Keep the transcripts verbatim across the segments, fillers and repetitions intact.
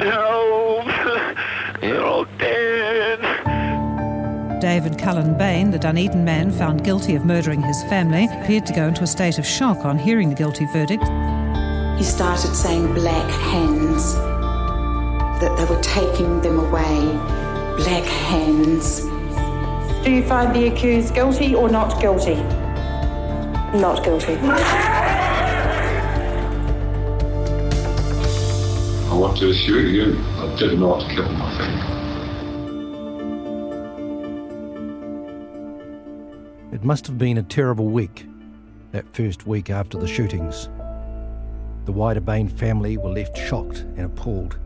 Help! They're all dead! David Cullen Bain, the Dunedin man found guilty of murdering his family, appeared to go into a state of shock on hearing the guilty verdict. He started saying black hands, that they were taking them away. Black hands. Do you find the accused guilty or not guilty? Not guilty. I want to assure you, I did not kill my family. It must have been a terrible week, that first week after the shootings. The wider Bain family were left shocked and appalled,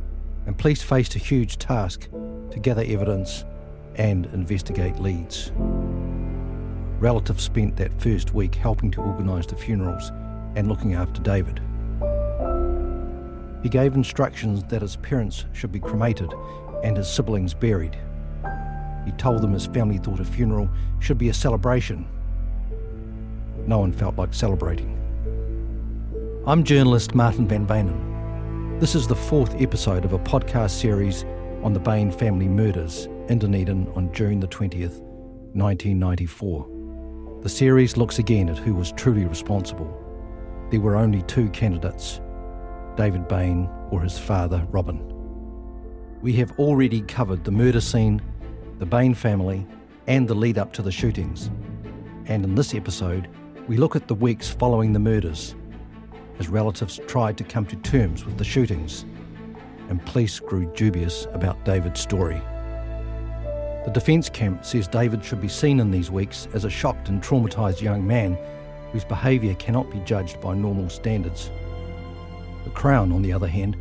and police faced a huge task to gather evidence and investigate leads. Relatives spent that first week helping to organise the funerals and looking after David. He gave instructions that his parents should be cremated and his siblings buried. He told them his family thought a funeral should be a celebration. No one felt like celebrating. I'm journalist Martin Van Bainen. This is the fourth episode of a podcast series on the Bain family murders in Dunedin on June the twentieth, nineteen ninety-four. The series looks again at who was truly responsible. There were only two candidates, David Bain or his father, Robin. We have already covered the murder scene, the Bain family, and the lead up to the shootings. And in this episode, we look at the weeks following the murders. His relatives tried to come to terms with the shootings, and police grew dubious about David's story. The defence camp says David should be seen in these weeks as a shocked and traumatised young man whose behaviour cannot be judged by normal standards. The Crown, on the other hand,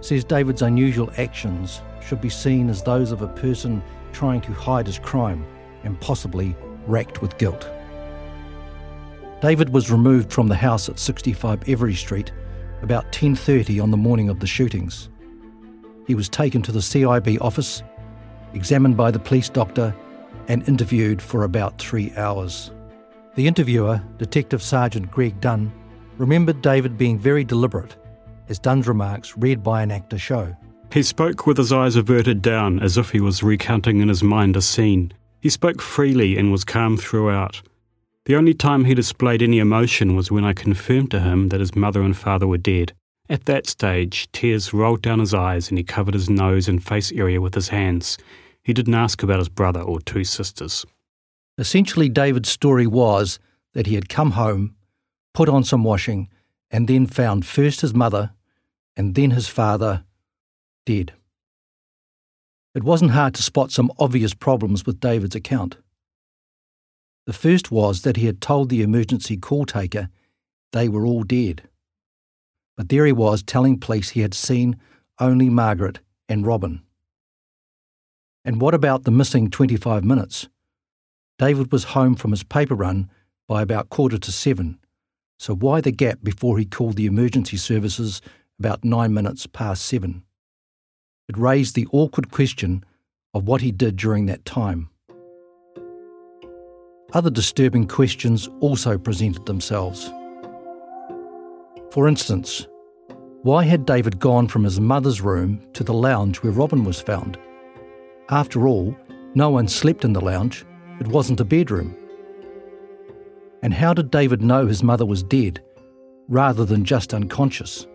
says David's unusual actions should be seen as those of a person trying to hide his crime and possibly racked with guilt. David was removed from the house at sixty-five Every Street about ten thirty on the morning of the shootings. He was taken to the C I B office, examined by the police doctor and interviewed for about three hours. The interviewer, Detective Sergeant Greg Dunn, remembered David being very deliberate, as Dunn's remarks read by an actor show. He spoke with his eyes averted down as if he was recounting in his mind a scene. He spoke freely and was calm throughout. The only time he displayed any emotion was when I confirmed to him that his mother and father were dead. At that stage, tears rolled down his eyes and he covered his nose and face area with his hands. He didn't ask about his brother or two sisters. Essentially, David's story was that he had come home, put on some washing, and then found first his mother and then his father dead. It wasn't hard to spot some obvious problems with David's account. The first was that he had told the emergency call taker they were all dead. But there he was telling police he had seen only Margaret and Robin. And what about the missing twenty-five minutes? David was home from his paper run by about quarter to seven, so why the gap before he called the emergency services about nine minutes past seven? It raised the awkward question of what he did during that time. Other disturbing questions also presented themselves. For instance, why had David gone from his mother's room to the lounge where Robin was found? After all, no one slept in the lounge, it wasn't a bedroom. And how did David know his mother was dead, rather than just unconscious?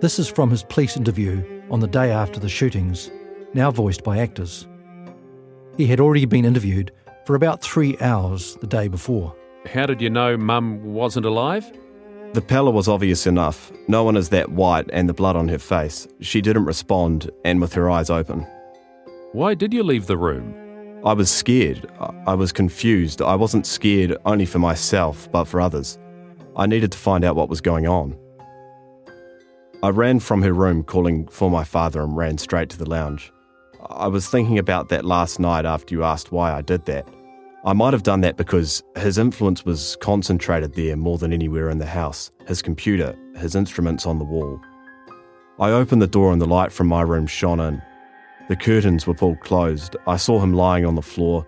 This is from his police interview on the day after the shootings, now voiced by actors. He had already been interviewed for about three hours the day before. How did you know Mum wasn't alive? The pallor was obvious enough. No one is that white, and the blood on her face. She didn't respond, and with her eyes open. Why did you leave the room? I was scared. I was confused. I wasn't scared only for myself, but for others. I needed to find out what was going on. I ran from her room calling for my father and ran straight to the lounge. I was thinking about that last night after you asked why I did that. I might have done that because his influence was concentrated there more than anywhere in the house, his computer, his instruments on the wall. I opened the door and the light from my room shone in. The curtains were pulled closed. I saw him lying on the floor.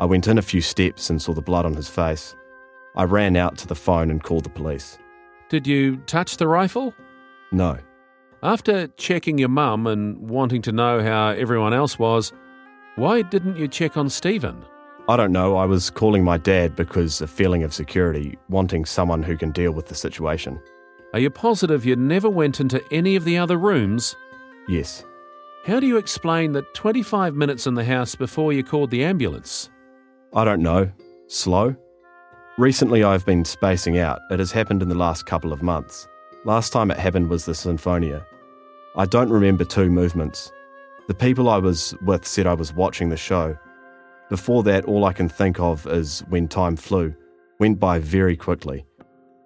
I went in a few steps and saw the blood on his face. I ran out to the phone and called the police. Did you touch the rifle? No. After checking your mum and wanting to know how everyone else was, why didn't you check on Stephen? I don't know. I was calling my dad because a feeling of security, wanting someone who can deal with the situation. Are you positive you never went into any of the other rooms? Yes. How do you explain that twenty-five minutes in the house before you called the ambulance? I don't know. Slow? Recently I've been spacing out. It has happened in the last couple of months. Last time it happened was the Sinfonia. I don't remember two movements. The people I was with said I was watching the show. Before that, all I can think of is when time flew, went by very quickly.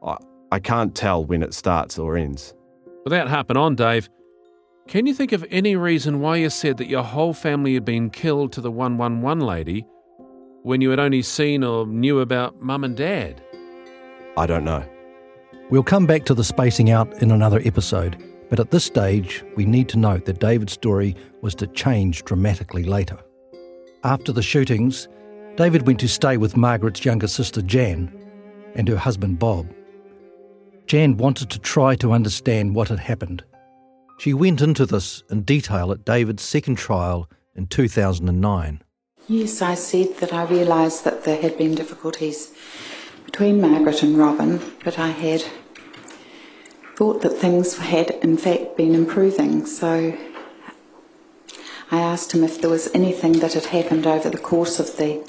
I, I can't tell when it starts or ends. Without harping on, Dave, can you think of any reason why you said that your whole family had been killed to the one one one lady when you had only seen or knew about Mum and Dad? I don't know. We'll come back to the spacing out in another episode, but at this stage we need to note that David's story was to change dramatically later. After the shootings, David went to stay with Margaret's younger sister Jan and her husband Bob. Jan wanted to try to understand what had happened. She went into this in detail at David's second trial in two thousand nine. Yes, I said that I realised that there had been difficulties between Margaret and Robin, but I had thought that things had in fact been improving, so I asked him if there was anything that had happened over the course of the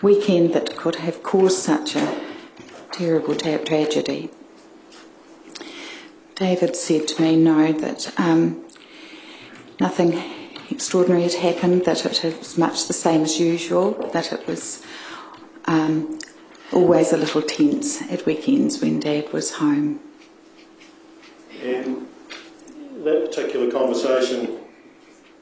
weekend that could have caused such a terrible ta- tragedy. David said to me, no, that um, nothing extraordinary had happened, that it was much the same as usual, that it was um, always a little tense at weekends when Dad was home. And that particular conversation,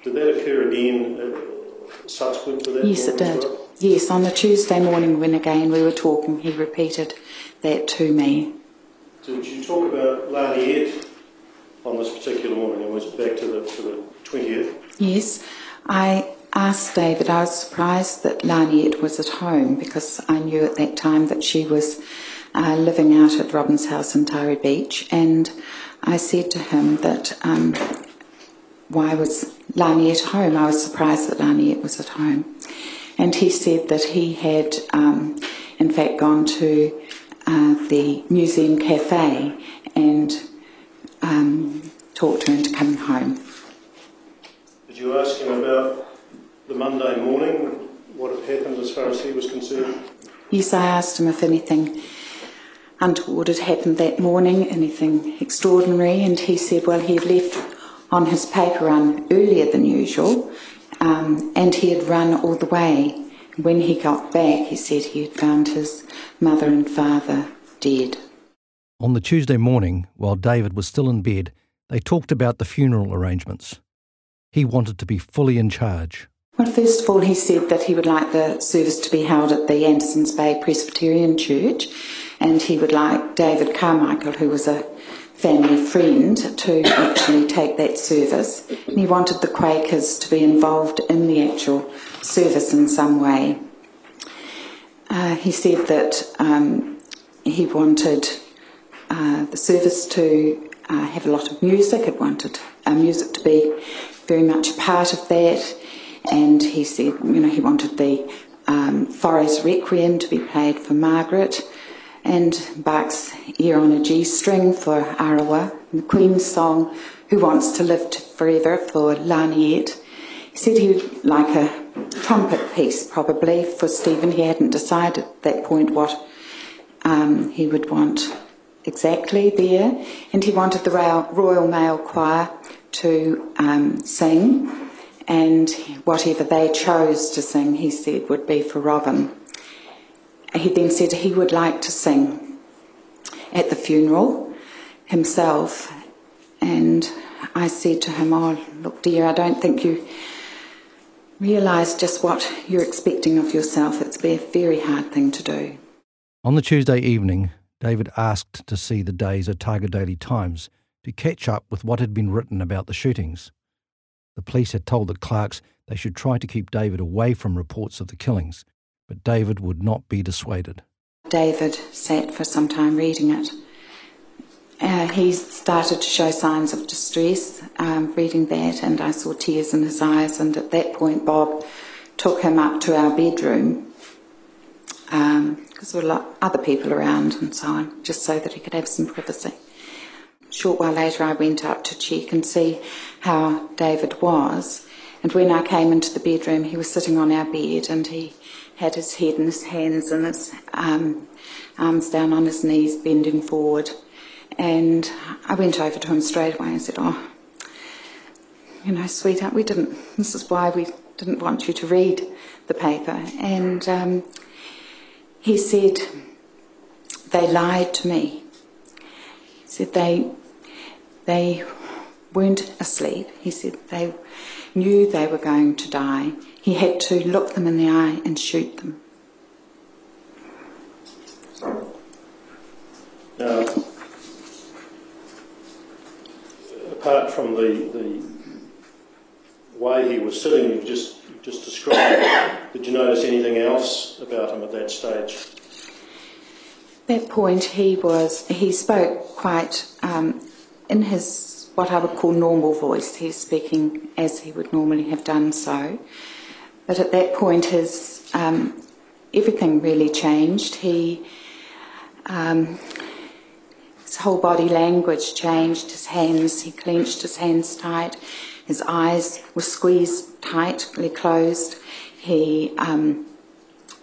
did that occur again uh, subsequent to that? Yes, it did. Well? Yes, on the Tuesday morning when again we were talking, he repeated that to me. Did you talk about Laniet on this particular morning? It was back to the, to the twentieth. Yes. I asked David, I was surprised that Laniet was at home because I knew at that time that she was uh, living out at Robin's house in Tauri Beach, and I said to him that um, why was Laniet home? I was surprised that Laniet was at home. And he said that he had um, in fact gone to Uh, the museum cafe and um, talked her into coming home. Did you ask him about the Monday morning, what had happened as far as he was concerned? Yes, I asked him if anything untoward had happened that morning, anything extraordinary, and he said, well, he had left on his paper run earlier than usual um, and he had run all the way. When he got back, he said he had found his mother and father dead. On the Tuesday morning, while David was still in bed, they talked about the funeral arrangements. He wanted to be fully in charge. Well, first of all, he said that he would like the service to be held at the Anderson's Bay Presbyterian Church, and he would like David Carmichael, who was a family friend, to actually take that service, and he wanted the Quakers to be involved in the actual service in some way. Uh, he said that um, he wanted uh, the service to uh, have a lot of music, he wanted uh, music to be very much a part of that, and he said, you know, he wanted the um, Forest Requiem to be played for Margaret, and Bach's Ear on a G-String for Arawa, and the Queen's song, Who Wants to Live Forever, for Laniet. He said he would like a trumpet piece, probably, for Stephen. He hadn't decided at that point what um, he would want exactly there. And he wanted the Royal Mail Choir to um, sing, and whatever they chose to sing, he said, would be for Robin. He then said he would like to sing at the funeral himself, and I said to him, oh, look, dear, I don't think you realise just what you're expecting of yourself. It's a very hard thing to do. On the Tuesday evening, David asked to see the day's Otago Daily Times to catch up with what had been written about the shootings. The police had told the Clarks they should try to keep David away from reports of the killings, but David would not be dissuaded. David sat for some time reading it. Uh, he started to show signs of distress um, reading that, and I saw tears in his eyes, and at that point Bob took him up to our bedroom because um, there were a lot of other people around and so on, just so that he could have some privacy. A short while later I went up to check and see how David was, and when I came into the bedroom he was sitting on our bed and he had his head in his hands and his um, arms down on his knees, bending forward. And I went over to him straight away and said, oh, you know, sweetheart, we didn't, this is why we didn't want you to read the paper. And um, he said, they lied to me. He said, they, they weren't asleep. He said, they knew they were going to die. He had to look them in the eye and shoot them. No. Apart from the, the way he was sitting, you've just, you've just described, did you notice anything else about him at that stage? At that point he was, he spoke quite um, in his, what I would call normal voice. He's speaking as he would normally have done so. But at that point his, um, everything really changed. He... Um, His whole body language changed, his hands, he clenched his hands tight, his eyes were squeezed tightly closed, he, um,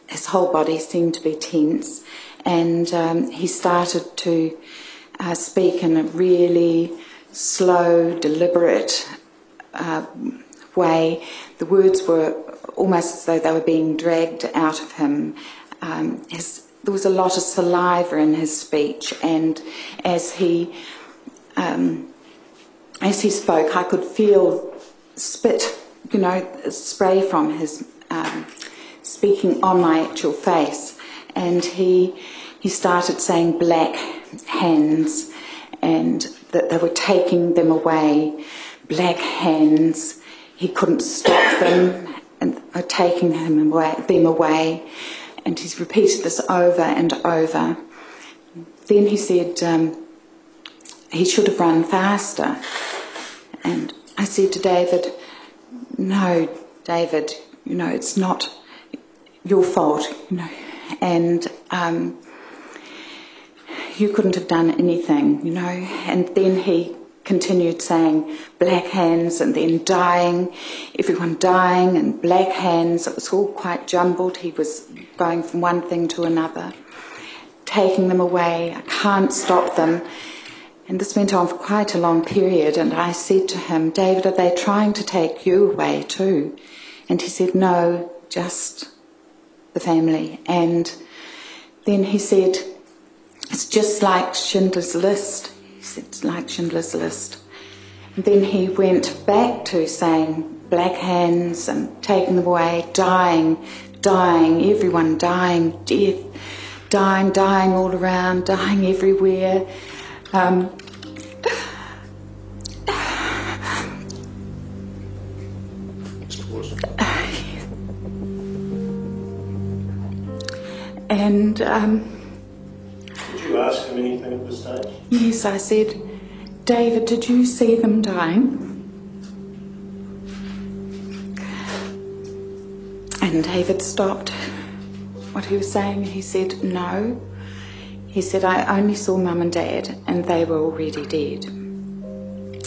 his whole body seemed to be tense, and um, he started to uh, speak in a really slow, deliberate uh, way. The words were almost as though they were being dragged out of him. Um, his There was a lot of saliva in his speech, and as he um, as he spoke, I could feel spit, you know, spray from his um, speaking on my actual face. And he he started saying black hands, and that they were taking them away. Black hands. He couldn't stop them, and uh, taking him away, them away. And he's repeated this over and over. Then he said um, he should have run faster. And I said to David, no, David, you know, it's not your fault, you know, and um, you couldn't have done anything, you know. And then he continued saying black hands and then dying, everyone dying and black hands. It was all quite jumbled. He was going from one thing to another, taking them away. I can't stop them. And this went on for quite a long period. And I said to him, David, are they trying to take you away too? And he said, no, just the family. And then he said, it's just like Schindler's List. It's like Schindler's List. And then he went back to saying black hands and taking them away, dying, dying, everyone dying, death, dying, dying all around, dying everywhere. Um, and... Um, Did you ask him anything at this stage? Yes, I said, David, did you see them dying? And David stopped what he was saying. He said, no. He said, I only saw Mum and Dad, and they were already dead.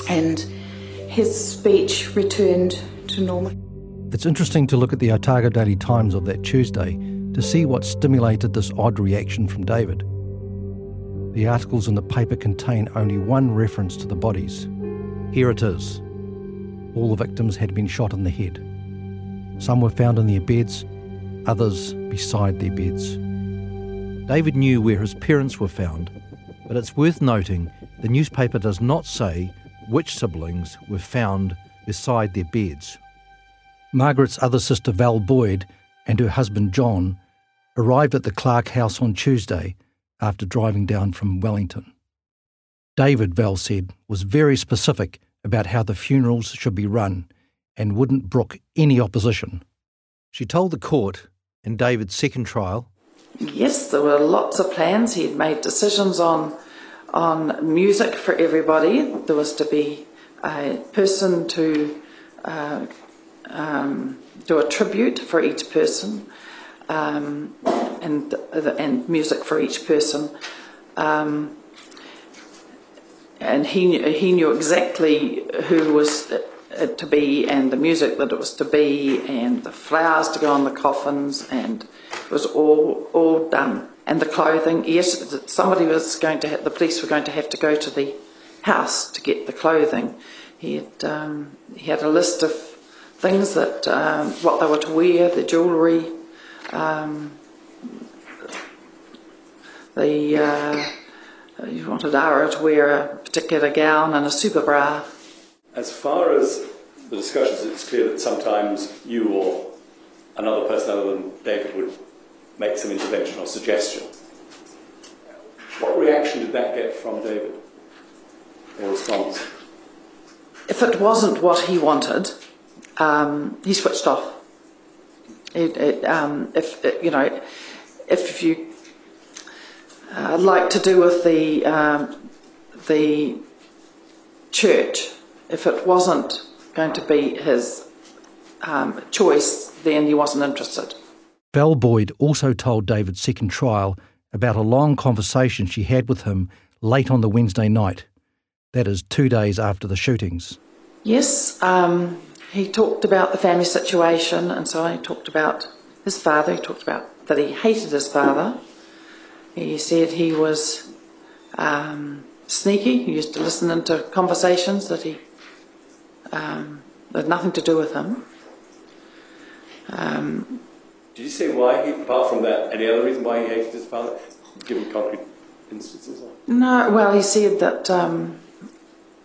And his speech returned to normal. It's interesting to look at the Otago Daily Times of that Tuesday to see what stimulated this odd reaction from David. The articles in the paper contain only one reference to the bodies. Here it is. All the victims had been shot in the head. Some were found in their beds, others beside their beds. David knew where his parents were found, but it's worth noting the newspaper does not say which siblings were found beside their beds. Margaret's other sister Val Boyd and her husband John arrived at the Clark house on Tuesday after driving down from Wellington. David, Val said, was very specific about how the funerals should be run and wouldn't brook any opposition. She told the court in David's second trial, yes, there were lots of plans. He'd made decisions on on music for everybody. There was to be a person to uh, um, do a tribute for each person, um, and and music for each person. Um, and he he knew exactly who was it to be, and the music that it was to be, and the flowers to go on the coffins, and it was all all done. And the clothing, yes, somebody was going to have, the police were going to have to go to the house to get the clothing. He had um, he had a list of things that um, what they were to wear, the jewellery, um, the uh, you wanted Ara to wear a particular gown and a super bra. As far as the discussions, it's clear that sometimes you or another person other than David would make some intervention or suggestion. What reaction did that get from David? Or response? If it wasn't what he wanted, um, he switched off. It, it, um, if it, you know, if you uh, like to do with the um, the church, if it wasn't going to be his um, choice, then he wasn't interested. Val Boyd also told David's second trial about a long conversation she had with him late on the Wednesday night, that is two days after the shootings. Yes, um, he talked about the family situation, and so he talked about his father. He talked about that he hated his father. He said he was um, sneaky. He used to listen into conversations that he um, had nothing to do with him. Um... Did you say why, he, apart from that, any other reason why he hated his father, given concrete instances? No, well, he said that um,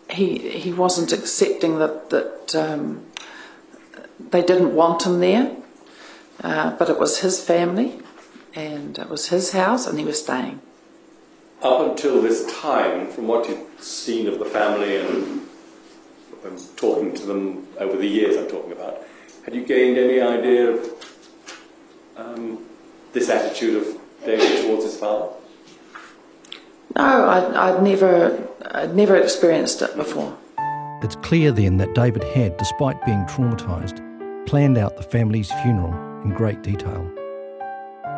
he he wasn't accepting that, that um, they didn't want him there, uh, but it was his family, and it was his house, and he was staying. Up until this time, from what you've seen of the family and, and talking to them over the years I'm talking about, had you gained any idea of Um, this attitude of David towards his father? No, I'd, I'd never, I'd never experienced it before. It's clear then that David had, despite being traumatised, planned out the family's funeral in great detail.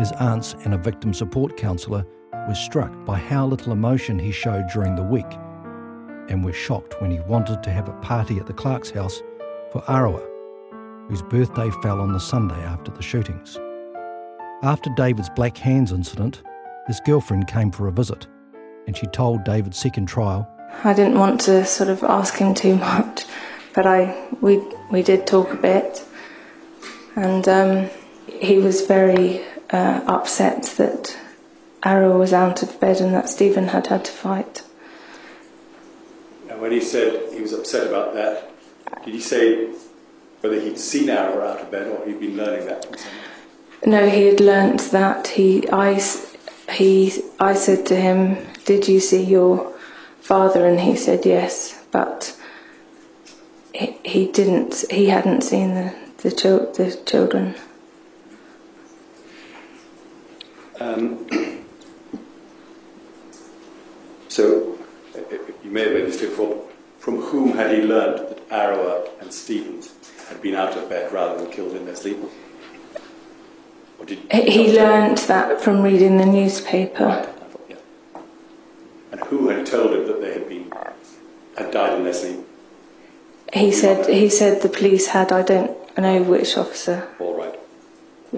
His aunts and a victim support counsellor were struck by how little emotion he showed during the week, and were shocked when he wanted to have a party at the Clark's house for Arawa, whose birthday fell on the Sunday after the shootings. After David's Black Hands incident, his girlfriend came for a visit, and she told David's second trial, I didn't want to sort of ask him too much, but I we we did talk a bit, and um, he was very uh, upset that Arrow was out of bed and that Stephen had had to fight. And when he said he was upset about that, did he say whether he'd seen Arrow out of bed or he'd been learning that from someone? No, he had learnt that. He, I, he, I said to him, did you see your father? And he said yes, but he, he didn't, he hadn't seen the, the, chil- the children. Um, so, you may have made this before, from whom had he learnt that Arawa and Stevens had been out of bed rather than killed in their sleep? Did he learnt that from reading the newspaper. Right. I thought, yeah. And who had told him that they had been had died in their sleep? He said he said the police had. I don't know which officer. All right.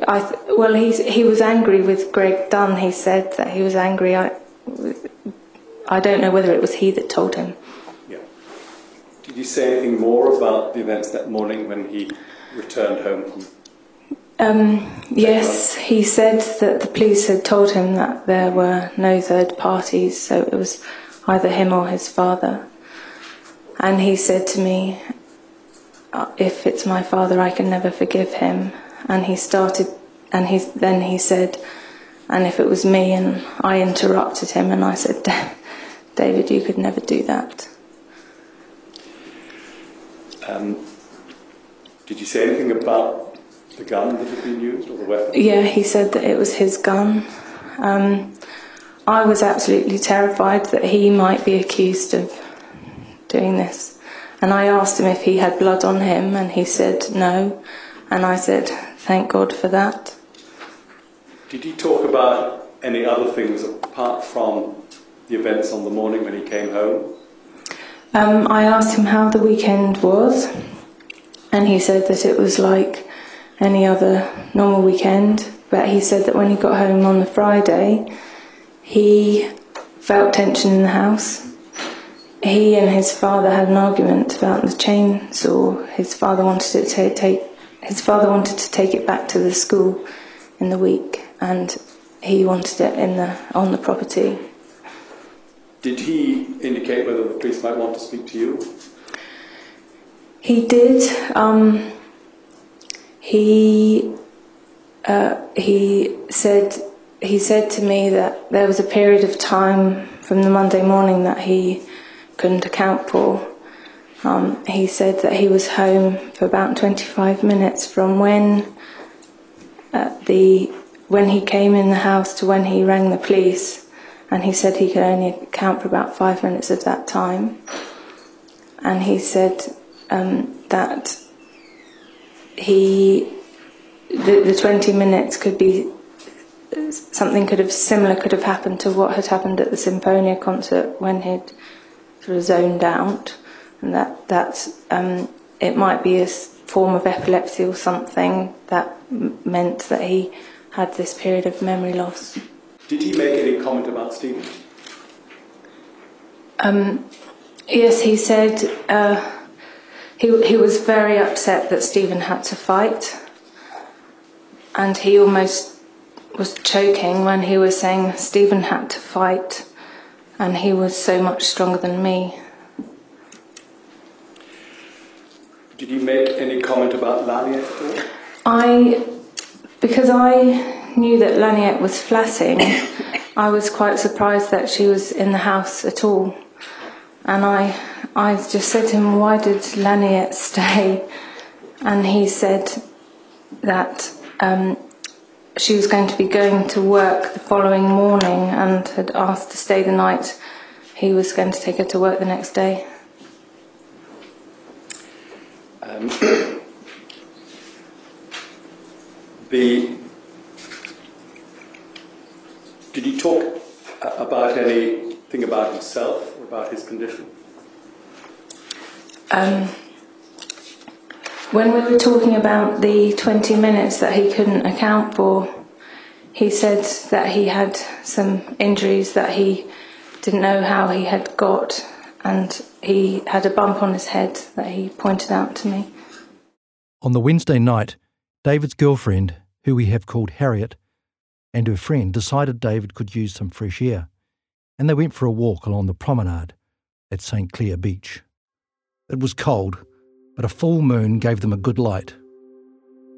I th- well, he's he was angry with Greg Dunn. He said that he was angry. I I don't know whether it was he that told him. Yeah. Did you say anything more about the events that morning when he returned home from? Um, yes, he said that the police had told him that there were no third parties, so it was either him or his father. And he said to me, if it's my father, I can never forgive him. And he started, and he, then he said, and if it was me, and I interrupted him, and I said, David, you could never do that. Um, did you say anything about the gun that had been used, or the weapon? Yeah, he said that it was his gun. Um, I was absolutely terrified that he might be accused of doing this. And I asked him if he had blood on him, and he said no. And I said, thank God for that. Did you talk about any other things apart from the events on the morning when he came home? Um, I asked him how the weekend was, and he said that it was like any other normal weekend. But he said that when he got home on the Friday, he felt tension in the house. He and his father had an argument about the chainsaw. His father wanted it to take. His father wanted to take it back to the school in the week, and he wanted it in the on the property. Did he indicate whether the police might want to speak to you? He did. Um, he uh, he said he said to me that there was a period of time from the Monday morning that he couldn't account for. Um, he said that he was home for about twenty-five minutes from when uh, the when he came in the house to when he rang the police. And he said he could only account for about five minutes of that time. And he said um, that he, the, the twenty minutes could be, something could have, similar could have happened to what had happened at the Symphonia concert when he'd sort of zoned out. And that, that um, it might be a form of epilepsy or something that m- meant that he had this period of memory loss. Did he make any comment about Stephen? Um, yes, he said uh, he he was very upset that Stephen had to fight, and he almost was choking when he was saying Stephen had to fight, and he was so much stronger than me. Did he make any comment about Laniet at all? I, because I. knew that Laniet was flatting, I was quite surprised that she was in the house at all. And I I just said to him, why did Laniet stay? And he said that um, she was going to be going to work the following morning and had asked to stay the night. He was going to take her to work the next day. Um, the Did you talk about anything about himself or about his condition? Um, when we were talking about the twenty minutes that he couldn't account for, he said that he had some injuries that he didn't know how he had got, and he had a bump on his head that he pointed out to me. On the Wednesday night, David's girlfriend, who we have called Harriet, and her friend decided David could use some fresh air, and they went for a walk along the promenade at Saint Clair Beach. It was cold, but a full moon gave them a good light.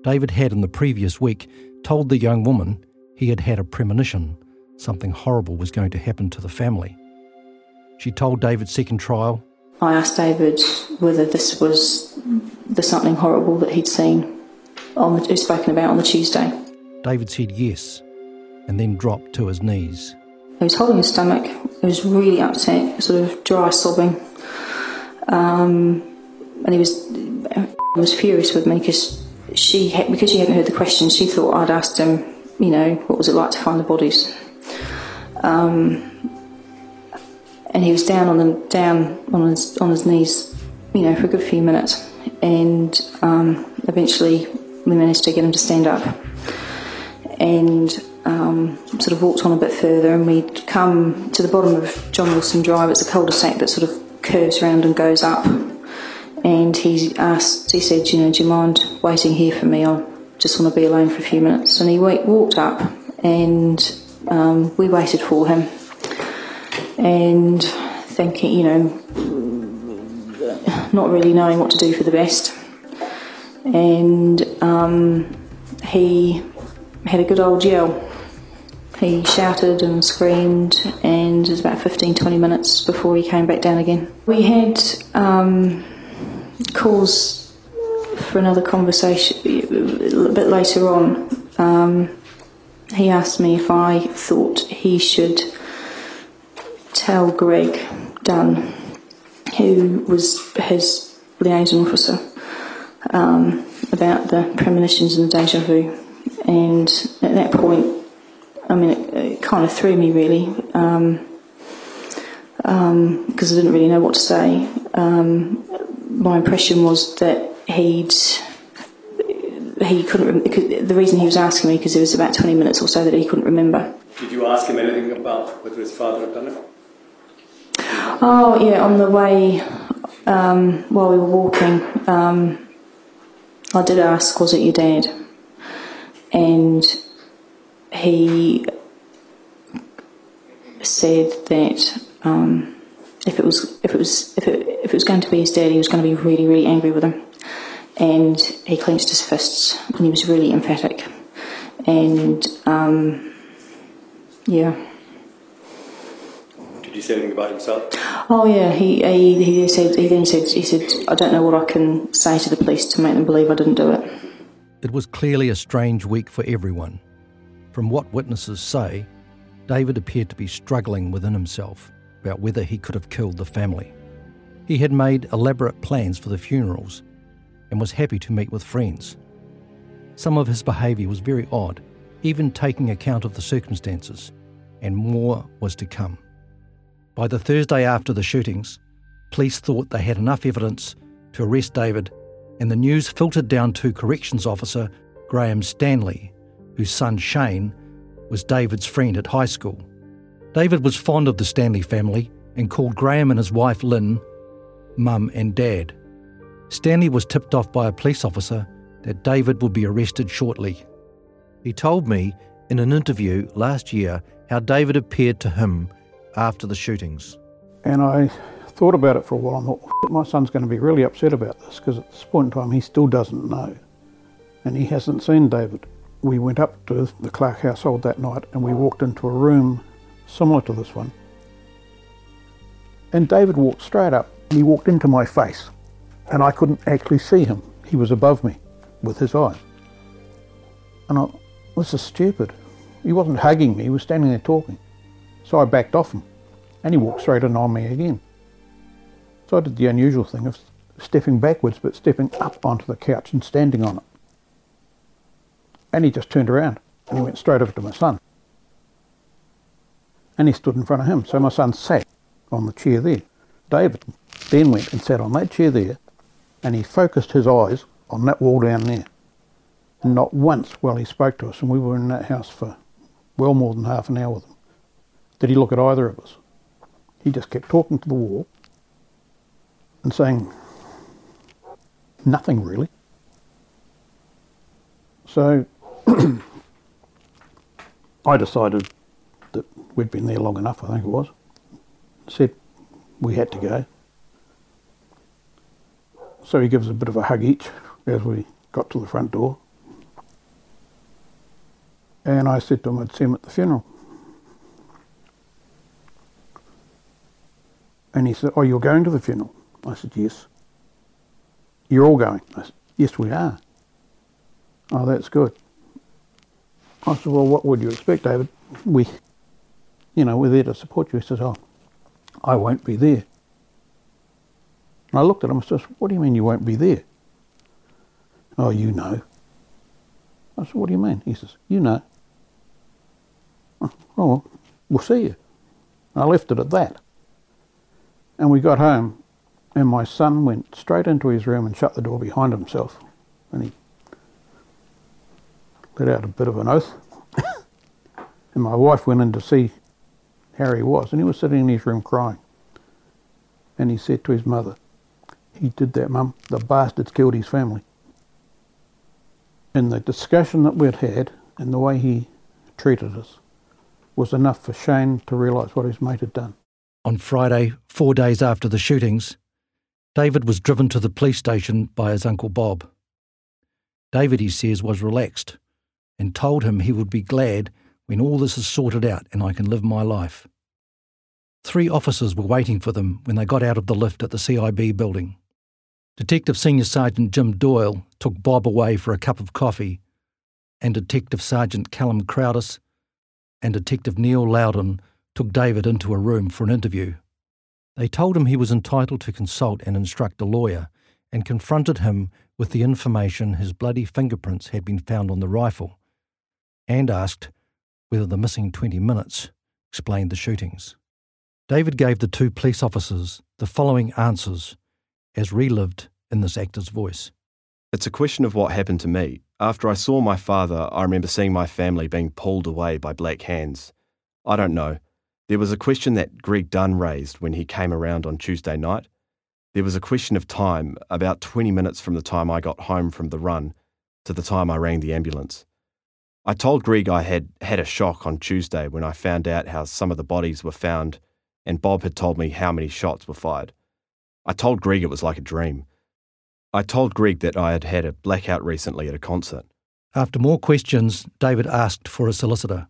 David had in the previous week told the young woman he had had a premonition, something horrible was going to happen to the family. She told David's second trial. I asked David whether this was the something horrible that he'd seen, on the, spoken about on the Tuesday. David said yes, and then dropped to his knees. He was holding his stomach. He was really upset, sort of dry sobbing. Um, and he was he was furious with me because she had, because she hadn't heard the question. She thought I'd asked him, you know, what was it like to find the bodies? Um, and he was down on the down on his on his knees, you know, for a good few minutes. And um, eventually, we managed to get him to stand up. And Um, sort of walked on a bit further, and we'd come to the bottom of John Wilson Drive. It's a cul-de-sac that sort of curves round and goes up, and he asked, he said, you know, do you mind waiting here for me? I just want to be alone for a few minutes. And he wait, walked up, and um, we waited for him, and thinking, you know, not really knowing what to do for the best. And um, he had a good old yell. He shouted and screamed, and it was about fifteen, twenty minutes before he came back down again. We had um, calls for another conversation a bit later on. Um, he asked me if I thought he should tell Greg Dunn, who was his liaison officer, um, about the premonitions and the deja vu. And at that point, I mean, it, it kind of threw me, really, because um, um, I didn't really know what to say. Um, my impression was that he'd... He couldn't. Rem- the reason he was asking me because it was about twenty minutes or so that he couldn't remember. Did you ask him anything about whether his father had done it? Oh yeah, on the way um, while we were walking, um, I did ask, "Was it your dad?" And he said that um, if it was, if it was, if it, if it was going to be his dad, he was going to be really, really angry with him. And he clenched his fists, and he was really emphatic. And, um, yeah. Did he say anything about himself? Oh, yeah. He he, he said. He then said, he said, "I don't know what I can say to the police to make them believe I didn't do it." It was clearly a strange week for everyone. From what witnesses say, David appeared to be struggling within himself about whether he could have killed the family. He had made elaborate plans for the funerals, and was happy to meet with friends. Some of his behaviour was very odd, even taking account of the circumstances, and more was to come. By the Thursday after the shootings, police thought they had enough evidence to arrest David, and the news filtered down to corrections officer Graham Stanley, whose son Shane was David's friend at high school. David was fond of the Stanley family and called Graham and his wife Lynn Mum and Dad. Stanley was tipped off by a police officer that David would be arrested shortly. He told me in an interview last year how David appeared to him after the shootings. And I thought about it for a while and thought, my son's going to be really upset about this, because at this point in time he still doesn't know. And he hasn't seen David. We went up to the Clark household that night and we walked into a room similar to this one. And David walked straight up and he walked into my face. And I couldn't actually see him. He was above me with his eyes. And I, this is stupid. He wasn't hugging me, he was standing there talking. So I backed off him and he walked straight in on me again. So I did the unusual thing of stepping backwards but stepping up onto the couch and standing on it. And he just turned around and he went straight over to my son. And he stood in front of him. So my son sat on the chair there. David then went and sat on that chair there, and he focused his eyes on that wall down there. And not once while he spoke to us, and we were in that house for well more than half an hour with him, did he look at either of us. He just kept talking to the wall and saying nothing really. So I decided that we'd been there long enough, I think it was, said we had to go. So he gives us a bit of a hug each as we got to the front door. And I said to him I'd see him at the funeral. And he said, "Oh, you're going to the funeral?" I said, "Yes." "You're all going?" I said, "Yes, we are." "Oh, that's good." I said, "Well, what would you expect, David? We, you know, we're there to support you." He says, "Oh, I won't be there." And I looked at him and said, "What do you mean you won't be there?" "Oh, you know." I said, "What do you mean?" He says, "You know." I said, "Oh, well, we'll see you." And I left it at that. And we got home, and my son went straight into his room and shut the door behind himself. And he let out a bit of an oath. And my wife went in to see how he was, and he was sitting in his room crying. And he said to his mother, "He did that, Mum. The bastards killed his family." And the discussion that we'd had and the way he treated us was enough for Shane to realise what his mate had done. On Friday, four days after the shootings, David was driven to the police station by his uncle Bob. David, he says, was relaxed and told him he would be glad when all this is sorted out and I can live my life. Three officers were waiting for them when they got out of the lift at the C I B building. Detective Senior Sergeant Jim Doyle took Bob away for a cup of coffee, and Detective Sergeant Callum Crowdis and Detective Neil Loudon took David into a room for an interview. They told him he was entitled to consult and instruct a lawyer and confronted him with the information his bloody fingerprints had been found on the rifle and asked whether the missing twenty minutes explained the shootings. David gave the two police officers the following answers as relived in this actor's voice. It's a question of what happened to me. After I saw my father, I remember seeing my family being pulled away by black hands. I don't know. There was a question that Greg Dunn raised when he came around on Tuesday night. There was a question of time, about twenty minutes from the time I got home from the run to the time I rang the ambulance. I told Greg I had had a shock on Tuesday when I found out how some of the bodies were found and Bob had told me how many shots were fired. I told Greg it was like a dream. I told Greg that I had had a blackout recently at a concert. After more questions, David asked for a solicitor.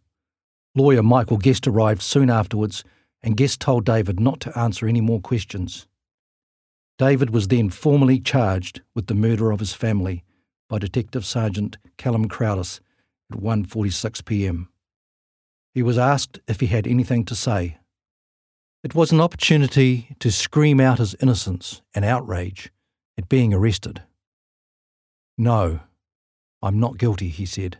Lawyer Michael Guest arrived soon afterwards, and Guest told David not to answer any more questions. David was then formally charged with the murder of his family by Detective Sergeant Callum Crowdis at one forty-six p.m. He was asked if he had anything to say. It was an opportunity to scream out his innocence and outrage at being arrested. No, I'm not guilty, he said.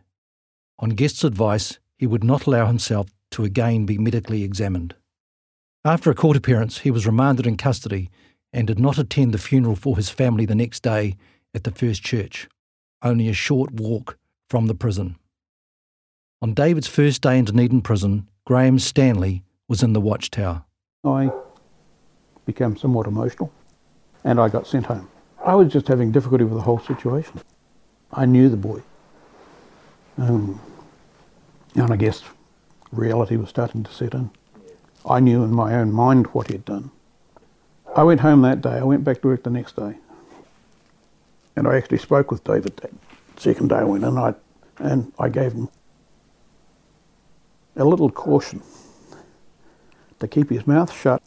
On Guest's advice, he would not allow himself to again be medically examined. After a court appearance, he was remanded in custody and did not attend the funeral for his family the next day at the First Church, only a short walk from the prison. On David's first day in Dunedin Prison, Graham Stanley was in the watchtower. I became somewhat emotional and I got sent home. I was just having difficulty with the whole situation. I knew the boy. Um, and I guess reality was starting to set in. I knew in my own mind what he'd done. I went home that day. I went back to work the next day. And I actually spoke with David that second day I went in, I, and I gave him a little caution to keep his mouth shut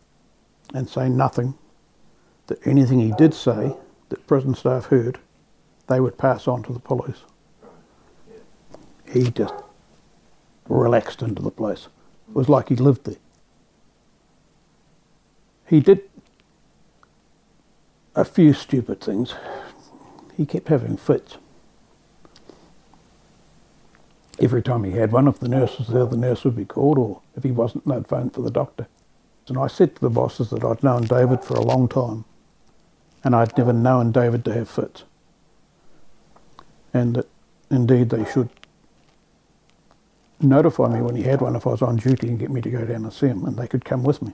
and say nothing, that anything he did say that prison staff heard, they would pass on to the police. He just relaxed into the place. It was like he lived there. He did a few stupid things. He kept having fits. Every time he had one, if the nurse was there, the nurse would be called, or if he wasn't, they'd phone for the doctor. And I said to the bosses that I'd known David for a long time, and I'd never known David to have fits, and that indeed they should notify me when he had one if I was on duty and get me to go down and see him, and they could come with me.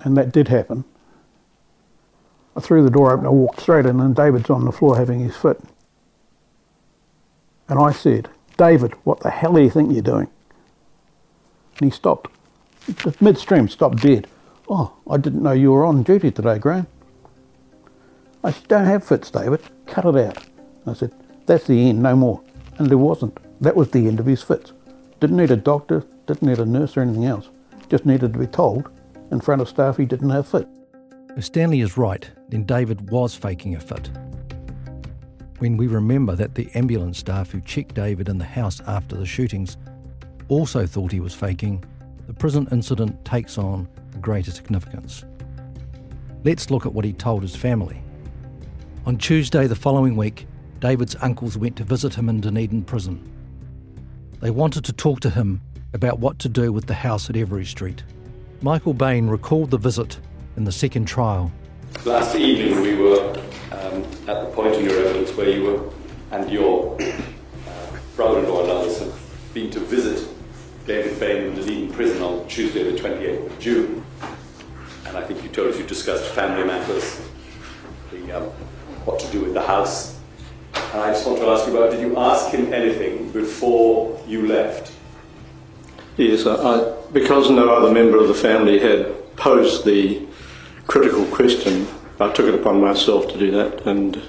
And that did happen. I threw the door open, I walked straight in, and David's on the floor having his fit. And I said, "David, what the hell do you think you're doing?" And he stopped. Just midstream, stopped dead. "Oh, I didn't know you were on duty today, Graham." I said, "Don't have fits, David. Cut it out." I said, "That's the end, no more." And there wasn't. That was the end of his fits. Didn't need a doctor, didn't need a nurse or anything else. Just needed to be told in front of staff he didn't have fits. If Stanley is right, then David was faking a fit. When we remember that the ambulance staff who checked David in the house after the shootings also thought he was faking, the prison incident takes on greater significance. Let's look at what he told his family. On Tuesday the following week, David's uncles went to visit him in Dunedin Prison. They wanted to talk to him about what to do with the house at Every Street. Michael Bain recalled the visit in the second trial. Last evening we were um, at the point in your evidence where you were, and your uh, brother-in-law and others have been to visit David Bain in Dunedin Prison on Tuesday the twenty-eighth of June. And I think you told us you discussed family matters, the, um, what to do with the house. And I just want to ask you about, did you ask him anything before you left? Yes, I, I, because no other member of the family had posed the critical question, I took it upon myself to do that, and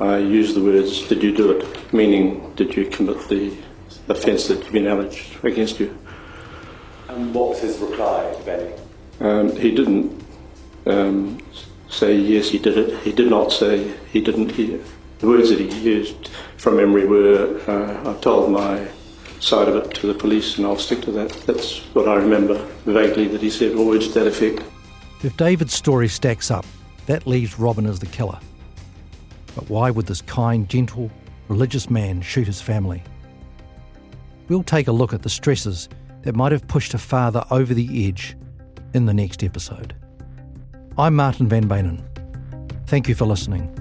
I used the words, "Did you do it?" Meaning, did you commit the offence that you've been alleged against you. And what was his reply, if any? Um, he didn't um, say yes, he did it. He did not say he didn't. He, the words that he used from memory were, uh, I told my side of it to the police, and I'll stick to that. That's what I remember vaguely that he said, or words to that effect. If David's story stacks up, that leaves Robin as the killer. But why would this kind, gentle, religious man shoot his family? We'll take a look at the stresses that might have pushed a father over the edge in the next episode. I'm Martin Van Bainen. Thank you for listening.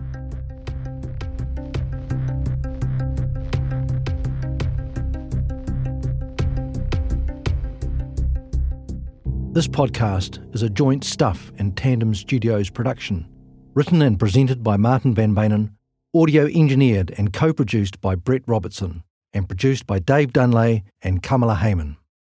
This podcast is a joint Stuff and Tandem Studios production, written and presented by Martin Van Bainen, audio engineered and co-produced by Brett Robertson, and produced by Dave Dunlay and Kamala Heyman.